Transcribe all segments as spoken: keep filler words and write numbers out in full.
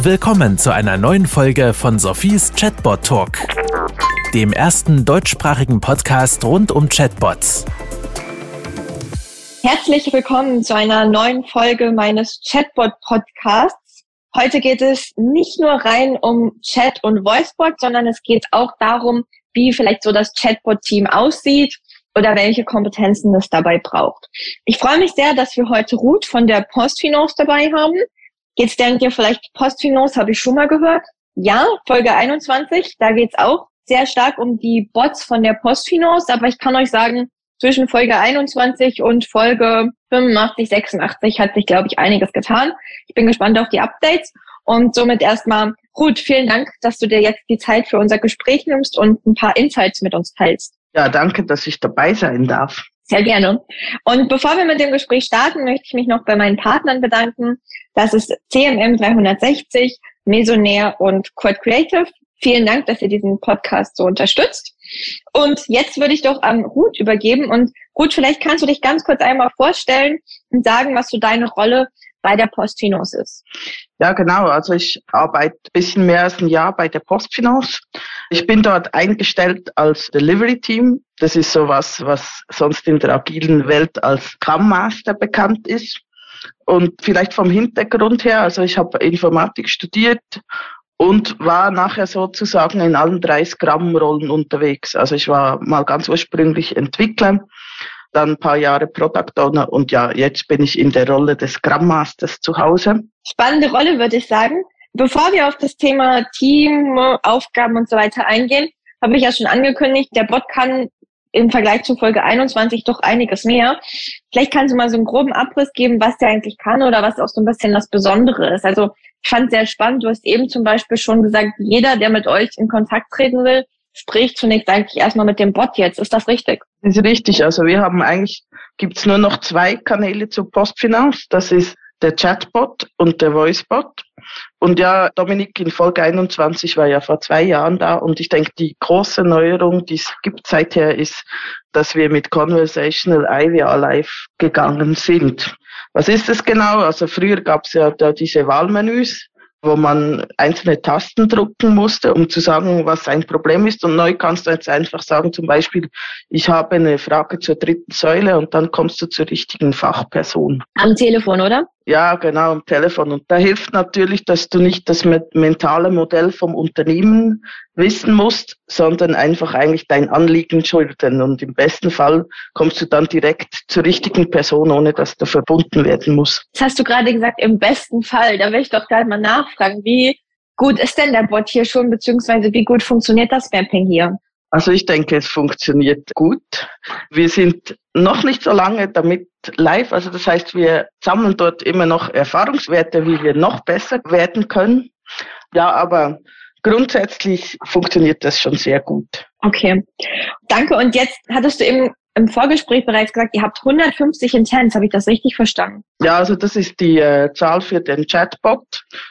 Willkommen zu einer neuen Folge von Sophies Chatbot Talk, dem ersten deutschsprachigen Podcast rund um Chatbots. Herzlich willkommen zu einer neuen Folge meines Chatbot-Podcasts. Heute geht es nicht nur rein um Chat und Voicebot, sondern es geht auch darum, wie vielleicht so das Chatbot-Team aussieht oder welche Kompetenzen es dabei braucht. Ich freue mich sehr, dass wir heute Ruth von der PostFinance dabei haben. Jetzt denkt ihr vielleicht, PostFinance habe ich schon mal gehört. Ja, Folge einundzwanzig, da geht es auch sehr stark um die Bots von der PostFinance. Aber ich kann euch sagen, zwischen Folge einundzwanzig und Folge fünfundachtzig, sechsundachtzig hat sich, glaube ich, einiges getan. Ich bin gespannt auf die Updates. Und somit erstmal, Ruth, vielen Dank, dass du dir jetzt die Zeit für unser Gespräch nimmst und ein paar Insights mit uns teilst. Ja, danke, dass ich dabei sein darf. Sehr gerne. Und bevor wir mit dem Gespräch starten, möchte ich mich noch bei meinen Partnern bedanken. Das ist C M M dreihundertsechzig, Mesonair und Quad Creative. Vielen Dank, dass ihr diesen Podcast so unterstützt. Und jetzt würde ich doch an Ruth übergeben. Und Ruth, vielleicht kannst du dich ganz kurz einmal vorstellen und sagen, was so deine Rolle bei der PostFinance ist. Ja, genau. Also ich arbeite ein bisschen mehr als ein Jahr bei der PostFinance. Ich bin dort eingestellt als Delivery Team. Das ist sowas, was sonst in der agilen Welt als Scrum Master bekannt ist. Und vielleicht vom Hintergrund her, also ich habe Informatik studiert und war nachher sozusagen in allen drei Scrum-Rollen unterwegs. Also ich war mal ganz ursprünglich Entwickler, dann ein paar Jahre Product Owner und ja, jetzt bin ich in der Rolle des Scrum Masters zu Hause. Spannende Rolle, würde ich sagen. Bevor wir auf das Thema Team, Aufgaben und so weiter eingehen, habe ich ja schon angekündigt, der Bot kann im Vergleich zu Folge einundzwanzig doch einiges mehr. Vielleicht kannst du mal so einen groben Abriss geben, was der eigentlich kann oder was auch so ein bisschen das Besondere ist. Also ich fand es sehr spannend, du hast eben zum Beispiel schon gesagt, jeder, der mit euch in Kontakt treten will, spricht zunächst eigentlich erstmal mit dem Bot jetzt. Ist das richtig? Das ist richtig. Also wir haben eigentlich, gibt's nur noch zwei Kanäle zur PostFinance. Das ist der Chatbot und der Voicebot. Und ja, Dominik, in Folge einundzwanzig war ja vor zwei Jahren da und ich denke, die große Neuerung, die es gibt seither, ist, dass wir mit Conversational I V R live gegangen sind. Was ist das genau? Also früher gab es ja da diese Wahlmenüs, wo man einzelne Tasten drücken musste, um zu sagen, was sein Problem ist. Und neu kannst du jetzt einfach sagen, zum Beispiel, ich habe eine Frage zur dritten Säule und dann kommst du zur richtigen Fachperson. Am Telefon, oder? Ja, genau, am Telefon. Und da hilft natürlich, dass du nicht das mentale Modell vom Unternehmen wissen musst, sondern einfach eigentlich dein Anliegen schildern. Und im besten Fall kommst du dann direkt zur richtigen Person, ohne dass du verbunden werden musst. Das hast du gerade gesagt, im besten Fall. Da will ich doch gerade mal nachfragen, wie gut ist denn der Bot hier schon, beziehungsweise wie gut funktioniert das Mapping hier? Also ich denke, es funktioniert gut. Wir sind noch nicht so lange damit live. Also das heißt, wir sammeln dort immer noch Erfahrungswerte, wie wir noch besser werden können. Ja, aber grundsätzlich funktioniert das schon sehr gut. Okay, danke. Und jetzt hattest du eben im Vorgespräch bereits gesagt, ihr habt hundertfünfzig Intents. Habe ich das richtig verstanden? Ja, also das ist die äh, Zahl für den Chatbot.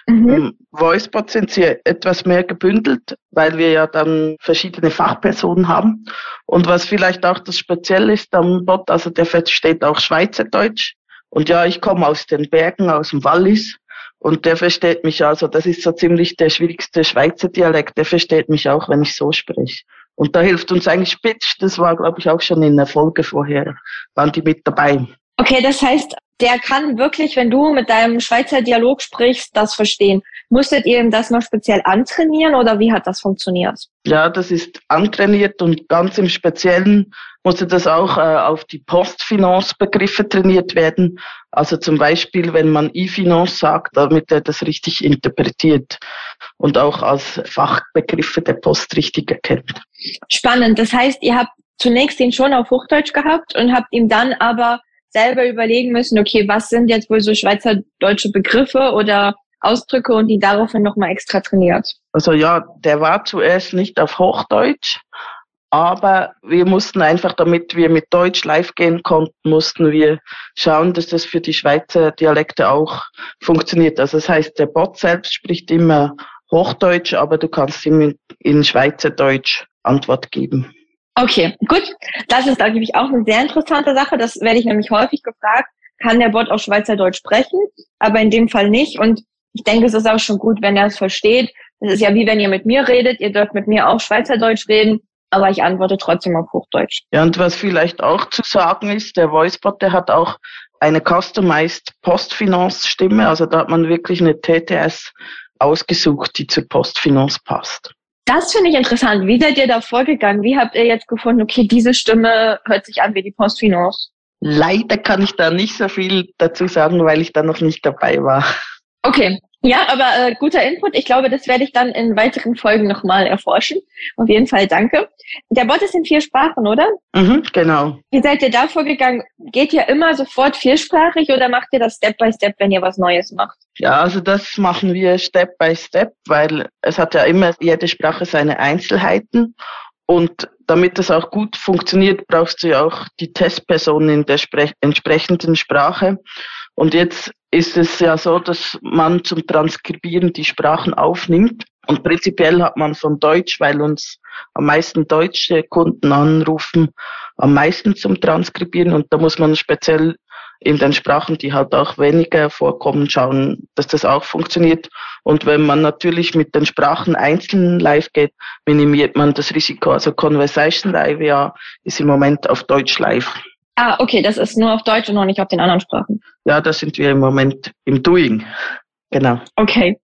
Mhm. Im Voicebot sind sie etwas mehr gebündelt, weil wir ja dann verschiedene Fachpersonen haben. Und was vielleicht auch das Spezielle ist am Bot, also der versteht auch Schweizerdeutsch. Und ja, ich komme aus den Bergen, aus dem Wallis. Und der versteht mich also, das ist so ziemlich der schwierigste Schweizer Dialekt, der versteht mich auch, wenn ich so spreche. Und da hilft uns eigentlich Spitz, das war, glaube ich, auch schon in der Folge vorher, waren die mit dabei. Okay, das heißt, der kann wirklich, wenn du mit deinem Schweizer Dialog sprichst, das verstehen. Musstet ihr ihm das noch speziell antrainieren oder wie hat das funktioniert? Ja, das ist antrainiert und ganz im Speziellen musste das auch äh, auf die PostFinance-Begriffe trainiert werden. Also zum Beispiel, wenn man E-Finance sagt, damit er das richtig interpretiert und auch als Fachbegriffe der Post richtig erkennt. Spannend. Das heißt, ihr habt zunächst ihn schon auf Hochdeutsch gehabt und habt ihm dann aber selber überlegen müssen, okay, was sind jetzt wohl so schweizerdeutsche Begriffe oder Ausdrücke und die daraufhin nochmal extra trainiert? Also ja, der war zuerst nicht auf Hochdeutsch, aber wir mussten einfach, damit wir mit Deutsch live gehen konnten, mussten wir schauen, dass das für die Schweizer Dialekte auch funktioniert. Also das heißt, der Bot selbst spricht immer Hochdeutsch, aber du kannst ihm in Schweizerdeutsch Antwort geben. Okay, gut. Das ist natürlich auch eine sehr interessante Sache. Das werde ich nämlich häufig gefragt. Kann der Bot auch Schweizerdeutsch sprechen? Aber in dem Fall nicht. Und Ich denke, es ist auch schon gut, wenn er es versteht. Es ist ja wie wenn ihr mit mir redet, ihr dürft mit mir auch Schweizerdeutsch reden, aber ich antworte trotzdem auf Hochdeutsch. Ja, und was vielleicht auch zu sagen ist, der Voicebot, der hat auch eine customized PostFinance-Stimme, also da hat man wirklich eine T T S ausgesucht, die zur PostFinance passt. Das finde ich interessant. Wie seid ihr da vorgegangen? Wie habt ihr jetzt gefunden, okay, diese Stimme hört sich an wie die PostFinance? Leider kann ich da nicht so viel dazu sagen, weil ich da noch nicht dabei war. Okay, ja, aber äh, guter Input. Ich glaube, das werde ich dann in weiteren Folgen nochmal erforschen. Auf jeden Fall danke. Der Bot ist in vier Sprachen, oder? Mhm, genau. Wie seid ihr da vorgegangen? Geht ihr immer sofort viersprachig oder macht ihr das Step by Step, wenn ihr was Neues macht? Ja, also das machen wir Step by Step, weil es hat ja immer jede Sprache seine Einzelheiten. Und damit das auch gut funktioniert, brauchst du ja auch die Testperson in der sprech- entsprechenden Sprache. Und jetzt ist es ja so, dass man zum Transkribieren die Sprachen aufnimmt. Und prinzipiell hat man von Deutsch, weil uns am meisten deutsche Kunden anrufen, am meisten zum Transkribieren. Und da muss man speziell in den Sprachen, die halt auch weniger vorkommen, schauen, dass das auch funktioniert. Und wenn man natürlich mit den Sprachen einzeln live geht, minimiert man das Risiko. Also Conversational I V R ist im Moment auf Deutsch live. Ah, okay, das ist nur auf Deutsch und noch nicht auf den anderen Sprachen. Ja, da sind wir im Moment im Doing. Genau. Okay.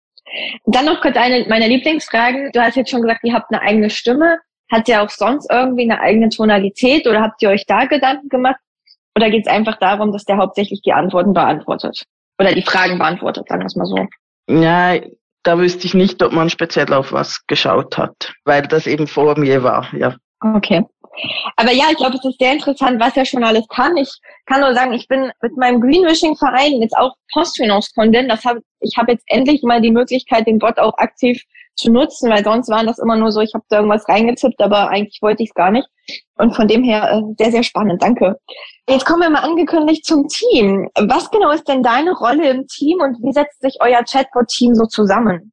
Dann noch kurz eine meiner Lieblingsfragen. Du hast jetzt schon gesagt, ihr habt eine eigene Stimme. Hat ihr auch sonst irgendwie eine eigene Tonalität oder habt ihr euch da Gedanken gemacht? Oder geht es einfach darum, dass der hauptsächlich die Antworten beantwortet? Oder die Fragen beantwortet, sagen wir es mal so. Ja, da wüsste ich nicht, ob man speziell auf was geschaut hat, weil das eben vor mir war, ja. Okay. Aber ja, ich glaube, es ist sehr interessant, was er schon alles kann. Ich kann nur sagen, ich bin mit meinem Greenwishing-Verein jetzt auch PostFinance-Kundin. Das hab, ich habe jetzt endlich mal die Möglichkeit, den Bot auch aktiv zu nutzen, weil sonst waren das immer nur so, ich habe da irgendwas reingezippt, aber eigentlich wollte ich es gar nicht. Und von dem her äh, sehr, sehr spannend, danke. Jetzt kommen wir mal angekündigt zum Team. Was genau ist denn deine Rolle im Team und wie setzt sich euer Chatbot-Team so zusammen?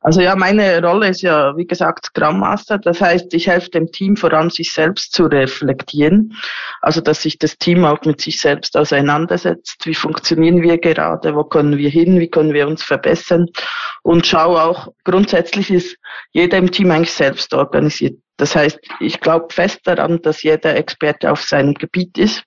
Also ja, meine Rolle ist ja, wie gesagt, Scrum Master. Das heißt, ich helfe dem Team voran, sich selbst zu reflektieren. Also, dass sich das Team auch mit sich selbst auseinandersetzt. Wie funktionieren wir gerade? Wo können wir hin? Wie können wir uns verbessern? Und schaue auch, grundsätzlich ist jeder im Team eigentlich selbst organisiert. Das heißt, ich glaube fest daran, dass jeder Experte auf seinem Gebiet ist.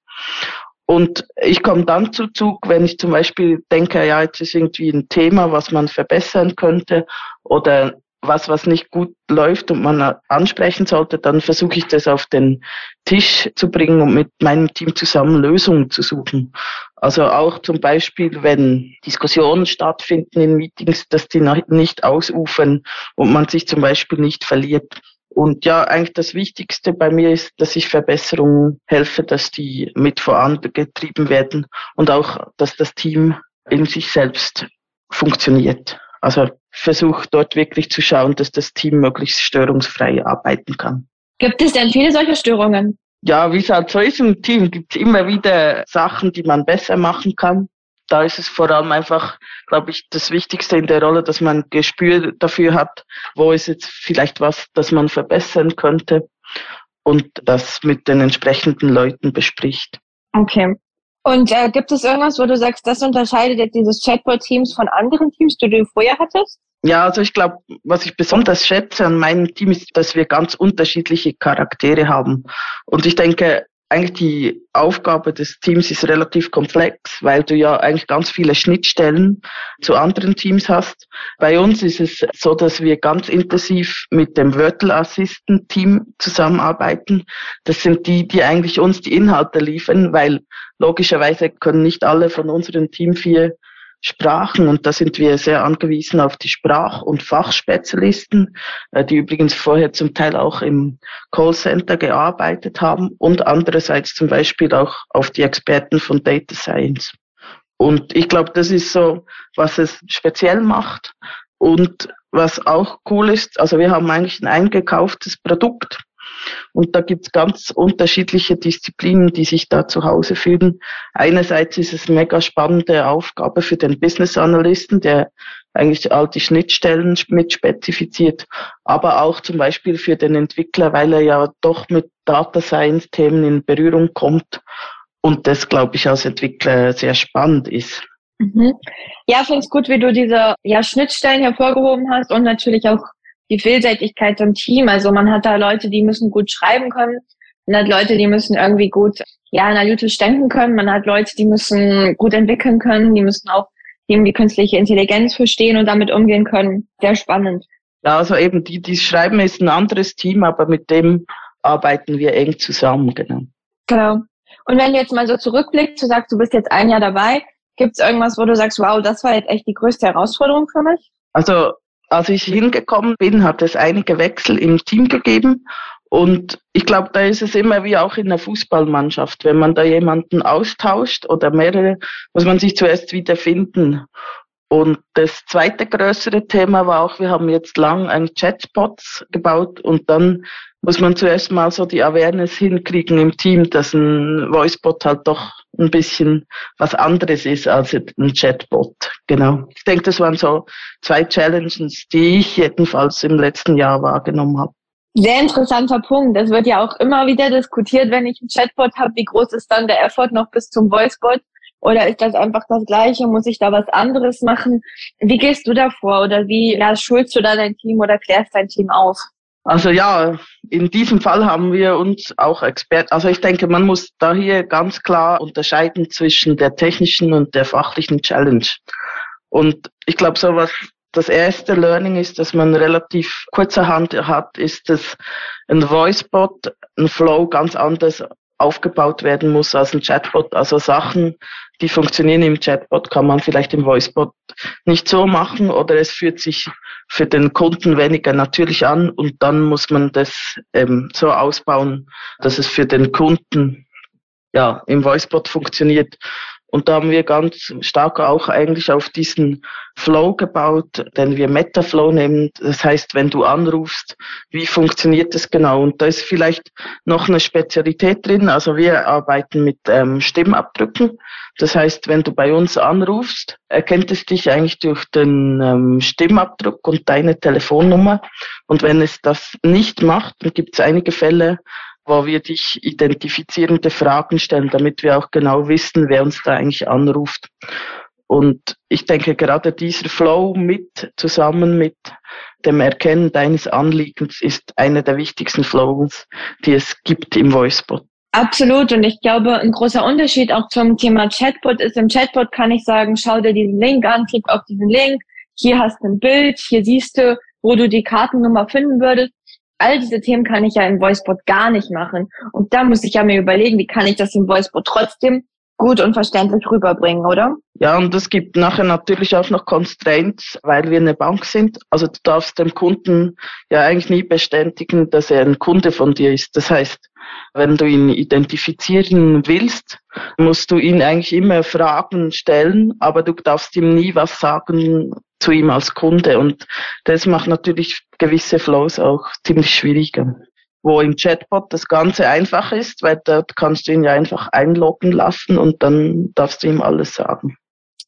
Und ich komme dann zu Zug, wenn ich zum Beispiel denke, ja, jetzt ist irgendwie ein Thema, was man verbessern könnte oder was, was nicht gut läuft und man ansprechen sollte, dann versuche ich das auf den Tisch zu bringen und mit meinem Team zusammen Lösungen zu suchen. Also auch zum Beispiel, wenn Diskussionen stattfinden in Meetings, dass die nicht ausufern und man sich zum Beispiel nicht verliert. Und ja, eigentlich das Wichtigste bei mir ist, dass ich Verbesserungen helfe, dass die mit vorangetrieben werden und auch, dass das Team in sich selbst funktioniert. Also versuche dort wirklich zu schauen, dass das Team möglichst störungsfrei arbeiten kann. Gibt es denn viele solche Störungen? Ja, wie gesagt, so ist im Team. Gibt es immer wieder Sachen, die man besser machen kann. Da ist es vor allem einfach, glaube ich, das Wichtigste in der Rolle, dass man ein Gespür dafür hat, wo ist jetzt vielleicht was, das man verbessern könnte und das mit den entsprechenden Leuten bespricht. Okay. Und äh, gibt es irgendwas, wo du sagst, das unterscheidet jetzt dieses Chatbot-Teams von anderen Teams, die du vorher hattest? Ja, also ich glaube, was ich besonders schätze an meinem Team ist, dass wir ganz unterschiedliche Charaktere haben. Und ich denke, eigentlich die Aufgabe des Teams ist relativ komplex, weil du ja eigentlich ganz viele Schnittstellen zu anderen Teams hast. Bei uns ist es so, dass wir ganz intensiv mit dem Virtual Assistant Team zusammenarbeiten. Das sind die, die eigentlich uns die Inhalte liefern, weil logischerweise können nicht alle von unserem Team vier Sprachen und da sind wir sehr angewiesen auf die Sprach- und Fachspezialisten, die übrigens vorher zum Teil auch im Callcenter gearbeitet haben und andererseits zum Beispiel auch auf die Experten von Data Science. Und ich glaube, das ist so, was es speziell macht und was auch cool ist, also wir haben eigentlich ein eingekauftes Produkt. Und da gibt's ganz unterschiedliche Disziplinen, die sich da zu Hause fühlen. Einerseits ist es eine mega spannende Aufgabe für den Business Analysten, der eigentlich all die Schnittstellen mit spezifiziert, aber auch zum Beispiel für den Entwickler, weil er ja doch mit Data Science Themen in Berührung kommt und das, glaube ich, als Entwickler sehr spannend ist. Mhm. Ja, finde es gut, wie du diese ja, Schnittstellen hervorgehoben hast und natürlich auch die Vielseitigkeit im Team. Also man hat da Leute, die müssen gut schreiben können. Man hat Leute, die müssen irgendwie gut ja analytisch denken können. Man hat Leute, die müssen gut entwickeln können. Die müssen auch die künstliche Intelligenz verstehen und damit umgehen können. Sehr spannend. Ja, also eben die, die schreiben, ist ein anderes Team, aber mit dem arbeiten wir eng zusammen. Genau. Genau. Und wenn du jetzt mal so zurückblickst, du sagst, du bist jetzt ein Jahr dabei, gibt es irgendwas, wo du sagst, wow, das war jetzt echt die größte Herausforderung für mich? Also, als ich hingekommen bin, hat es einige Wechsel im Team gegeben. Und ich glaube, da ist es immer wie auch in einer Fußballmannschaft. Wenn man da jemanden austauscht oder mehrere, muss man sich zuerst wiederfinden. Und das zweite größere Thema war auch, wir haben jetzt lang einen Chatbot gebaut und dann muss man zuerst mal so die Awareness hinkriegen im Team, dass ein Voicebot halt doch ein bisschen was anderes ist als ein Chatbot. Genau. Ich denke, das waren so zwei Challenges, die ich jedenfalls im letzten Jahr wahrgenommen habe. Sehr interessanter Punkt. Das wird ja auch immer wieder diskutiert, wenn ich ein Chatbot habe, wie groß ist dann der Effort noch bis zum Voicebot? Oder ist das einfach das Gleiche? Muss ich da was anderes machen? Wie gehst du da vor? Oder wie ja, schulst du da dein Team oder klärst dein Team auf? Also ja, in diesem Fall haben wir uns auch Experten. Also ich denke, man muss da hier ganz klar unterscheiden zwischen der technischen und der fachlichen Challenge. Und ich glaube, sowas... Das erste Learning ist, dass man relativ kurzerhand hat, ist, dass ein Voicebot, ein Flow ganz anders aufgebaut werden muss als ein Chatbot. Also Sachen, die funktionieren im Chatbot, kann man vielleicht im Voicebot nicht so machen oder es fühlt sich für den Kunden weniger natürlich an und dann muss man das ähm, so ausbauen, dass es für den Kunden ja im Voicebot funktioniert. Und da haben wir ganz stark auch eigentlich auf diesen Flow gebaut, den wir Metaflow nehmen. Das heißt, wenn du anrufst, wie funktioniert das genau? Und da ist vielleicht noch eine Spezialität drin. Also wir arbeiten mit ähm, Stimmabdrücken. Das heißt, wenn du bei uns anrufst, erkennt es dich eigentlich durch den ähm, Stimmabdruck und deine Telefonnummer. Und wenn es das nicht macht, dann gibt es einige Fälle, wo wir dich identifizierende Fragen stellen, damit wir auch genau wissen, wer uns da eigentlich anruft. Und ich denke, gerade dieser Flow mit, zusammen mit dem Erkennen deines Anliegens ist einer der wichtigsten Flows, die es gibt im Voicebot. Absolut. Und ich glaube, ein großer Unterschied auch zum Thema Chatbot ist, im Chatbot kann ich sagen, schau dir diesen Link an, klick auf diesen Link, hier hast du ein Bild, hier siehst du, wo du die Kartennummer finden würdest. All diese Themen kann ich ja im Voicebot gar nicht machen. Und da muss ich ja mir überlegen, wie kann ich das im Voicebot trotzdem gut und verständlich rüberbringen, oder? Ja, und es gibt nachher natürlich auch noch Constraints, weil wir eine Bank sind. Also du darfst dem Kunden ja eigentlich nie bestätigen, dass er ein Kunde von dir ist. Das heißt, wenn du ihn identifizieren willst, musst du ihn eigentlich immer Fragen stellen, aber du darfst ihm nie was sagen zu ihm als Kunde. Und das macht natürlich gewisse Flows auch ziemlich schwieriger. Wo im Chatbot das Ganze einfach ist, weil dort kannst du ihn ja einfach einloggen lassen und dann darfst du ihm alles sagen.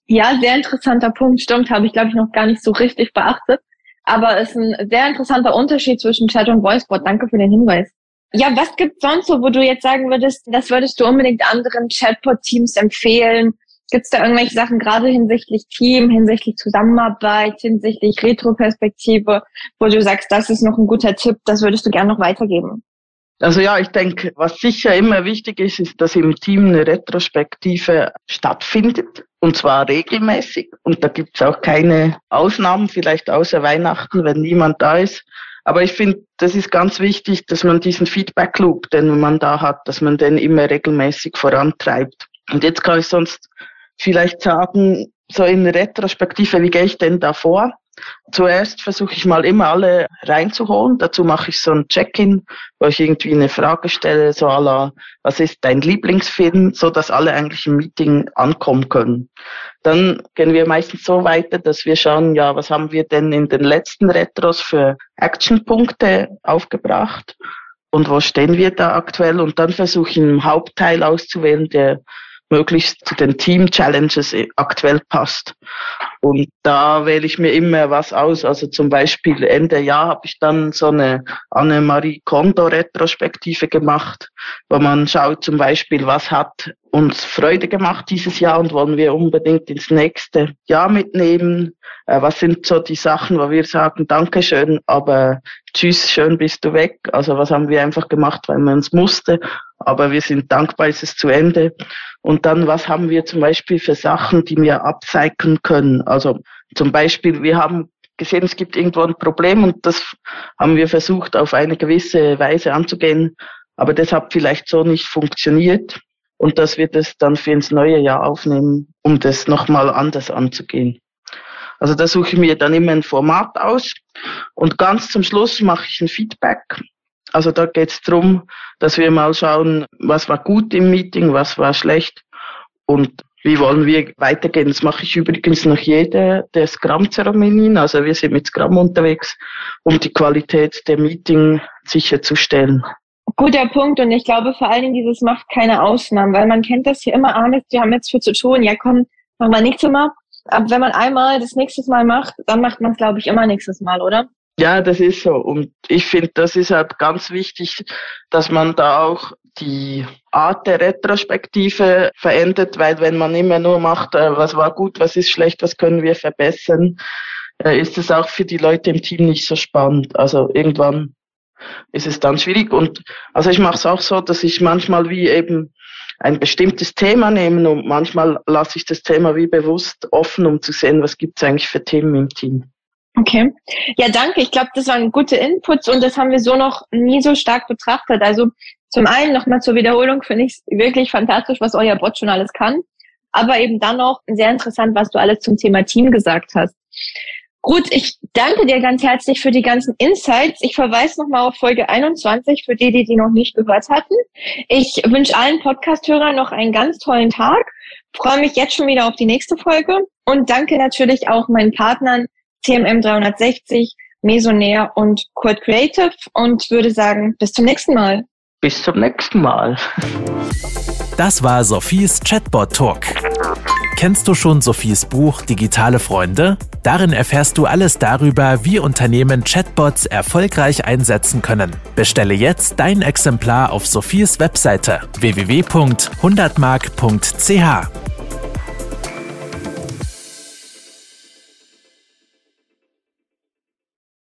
Ja, sehr interessanter Punkt. Stimmt, habe ich, glaube ich, noch gar nicht so richtig beachtet. Aber es ist ein sehr interessanter Unterschied zwischen Chat und Voicebot. Danke für den Hinweis. Ja, was gibt es sonst so, wo du jetzt sagen würdest, das würdest du unbedingt anderen Chatbot-Teams empfehlen? Gibt es da irgendwelche Sachen, gerade hinsichtlich Team, hinsichtlich Zusammenarbeit, hinsichtlich Retroperspektive, wo du sagst, das ist noch ein guter Tipp, das würdest du gerne noch weitergeben? Also ja, ich denke, was sicher immer wichtig ist, ist, dass im Team eine Retrospektive stattfindet und zwar regelmäßig und da gibt es auch keine Ausnahmen, vielleicht außer Weihnachten, wenn niemand da ist. Aber ich finde, das ist ganz wichtig, dass man diesen Feedback-Loop, den man da hat, dass man den immer regelmäßig vorantreibt. Und jetzt kann ich sonst vielleicht sagen, so in Retrospektive, wie gehe ich denn da vor? Zuerst versuche ich mal immer alle reinzuholen. Dazu mache ich so ein Check-in, wo ich irgendwie eine Frage stelle, so à la, was ist dein Lieblingsfilm, so dass alle eigentlich im Meeting ankommen können. Dann gehen wir meistens so weiter, dass wir schauen, ja, was haben wir denn in den letzten Retros für Actionpunkte aufgebracht und wo stehen wir da aktuell? Und dann versuche ich einen Hauptteil auszuwählen, der möglichst zu den Team-Challenges aktuell passt. Und da wähle ich mir immer was aus. Also zum Beispiel Ende Jahr habe ich dann so eine Marie-Kondo-Retrospektive gemacht, wo man schaut zum Beispiel, was hat uns Freude gemacht dieses Jahr und wollen wir unbedingt ins nächste Jahr mitnehmen. Äh, was sind so die Sachen, wo wir sagen, danke schön, aber tschüss, schön bist du weg. Also was haben wir einfach gemacht, weil man es musste, aber wir sind dankbar, es ist zu Ende. Und dann, was haben wir zum Beispiel für Sachen, die wir upcyclen können? Also zum Beispiel, wir haben gesehen, es gibt irgendwo ein Problem und das haben wir versucht, auf eine gewisse Weise anzugehen, aber das hat vielleicht so nicht funktioniert. Und dass wir das dann für ins neue Jahr aufnehmen, um das nochmal anders anzugehen. Also da suche ich mir dann immer ein Format aus. Und ganz zum Schluss mache ich ein Feedback. Also da geht es darum, dass wir mal schauen, was war gut im Meeting, was war schlecht und wie wollen wir weitergehen. Das mache ich übrigens nach jeder der Scrum-Zeremonien. Also wir sind mit Scrum unterwegs, um die Qualität der Meeting sicherzustellen. Guter Punkt, und ich glaube vor allen Dingen, dieses macht keine Ausnahmen, weil man kennt das hier immer, ah, wir haben jetzt viel zu tun, ja komm, machen wir nächstes Mal. Aber wenn man einmal das nächstes Mal macht, dann macht man es, glaube ich, immer nächstes Mal, oder? Ja, das ist so, und ich finde, das ist halt ganz wichtig, dass man da auch die Art der Retrospektive verändert, weil wenn man immer nur macht, was war gut, was ist schlecht, was können wir verbessern, ist es auch für die Leute im Team nicht so spannend, also irgendwann ist es dann schwierig. Und also ich mache es auch so, dass ich manchmal wie eben ein bestimmtes Thema nehme und manchmal lasse ich das Thema wie bewusst offen, um zu sehen, was gibt es eigentlich für Themen im Team. Okay. Ja, danke. Ich glaube, das waren gute Inputs und das haben wir so noch nie so stark betrachtet. Also zum einen nochmal zur Wiederholung, finde ich es wirklich fantastisch, was euer Bot schon alles kann, aber eben dann auch sehr interessant, was du alles zum Thema Team gesagt hast. Gut, ich danke dir ganz herzlich für die ganzen Insights. Ich verweise nochmal auf Folge einundzwanzig für die, die die noch nicht gehört hatten. Ich wünsche allen Podcast-Hörern noch einen ganz tollen Tag. Freue mich jetzt schon wieder auf die nächste Folge und danke natürlich auch meinen Partnern C M M dreihundertsechzig, Mesonair und Kurt Creative und würde sagen, bis zum nächsten Mal. Bis zum nächsten Mal. Das war Sophies Chatbot Talk. Kennst du schon Sophies Buch Digitale Freunde? Darin erfährst du alles darüber, wie Unternehmen Chatbots erfolgreich einsetzen können. Bestelle jetzt dein Exemplar auf Sophies Webseite w w w Punkt hundertmark Punkt c h.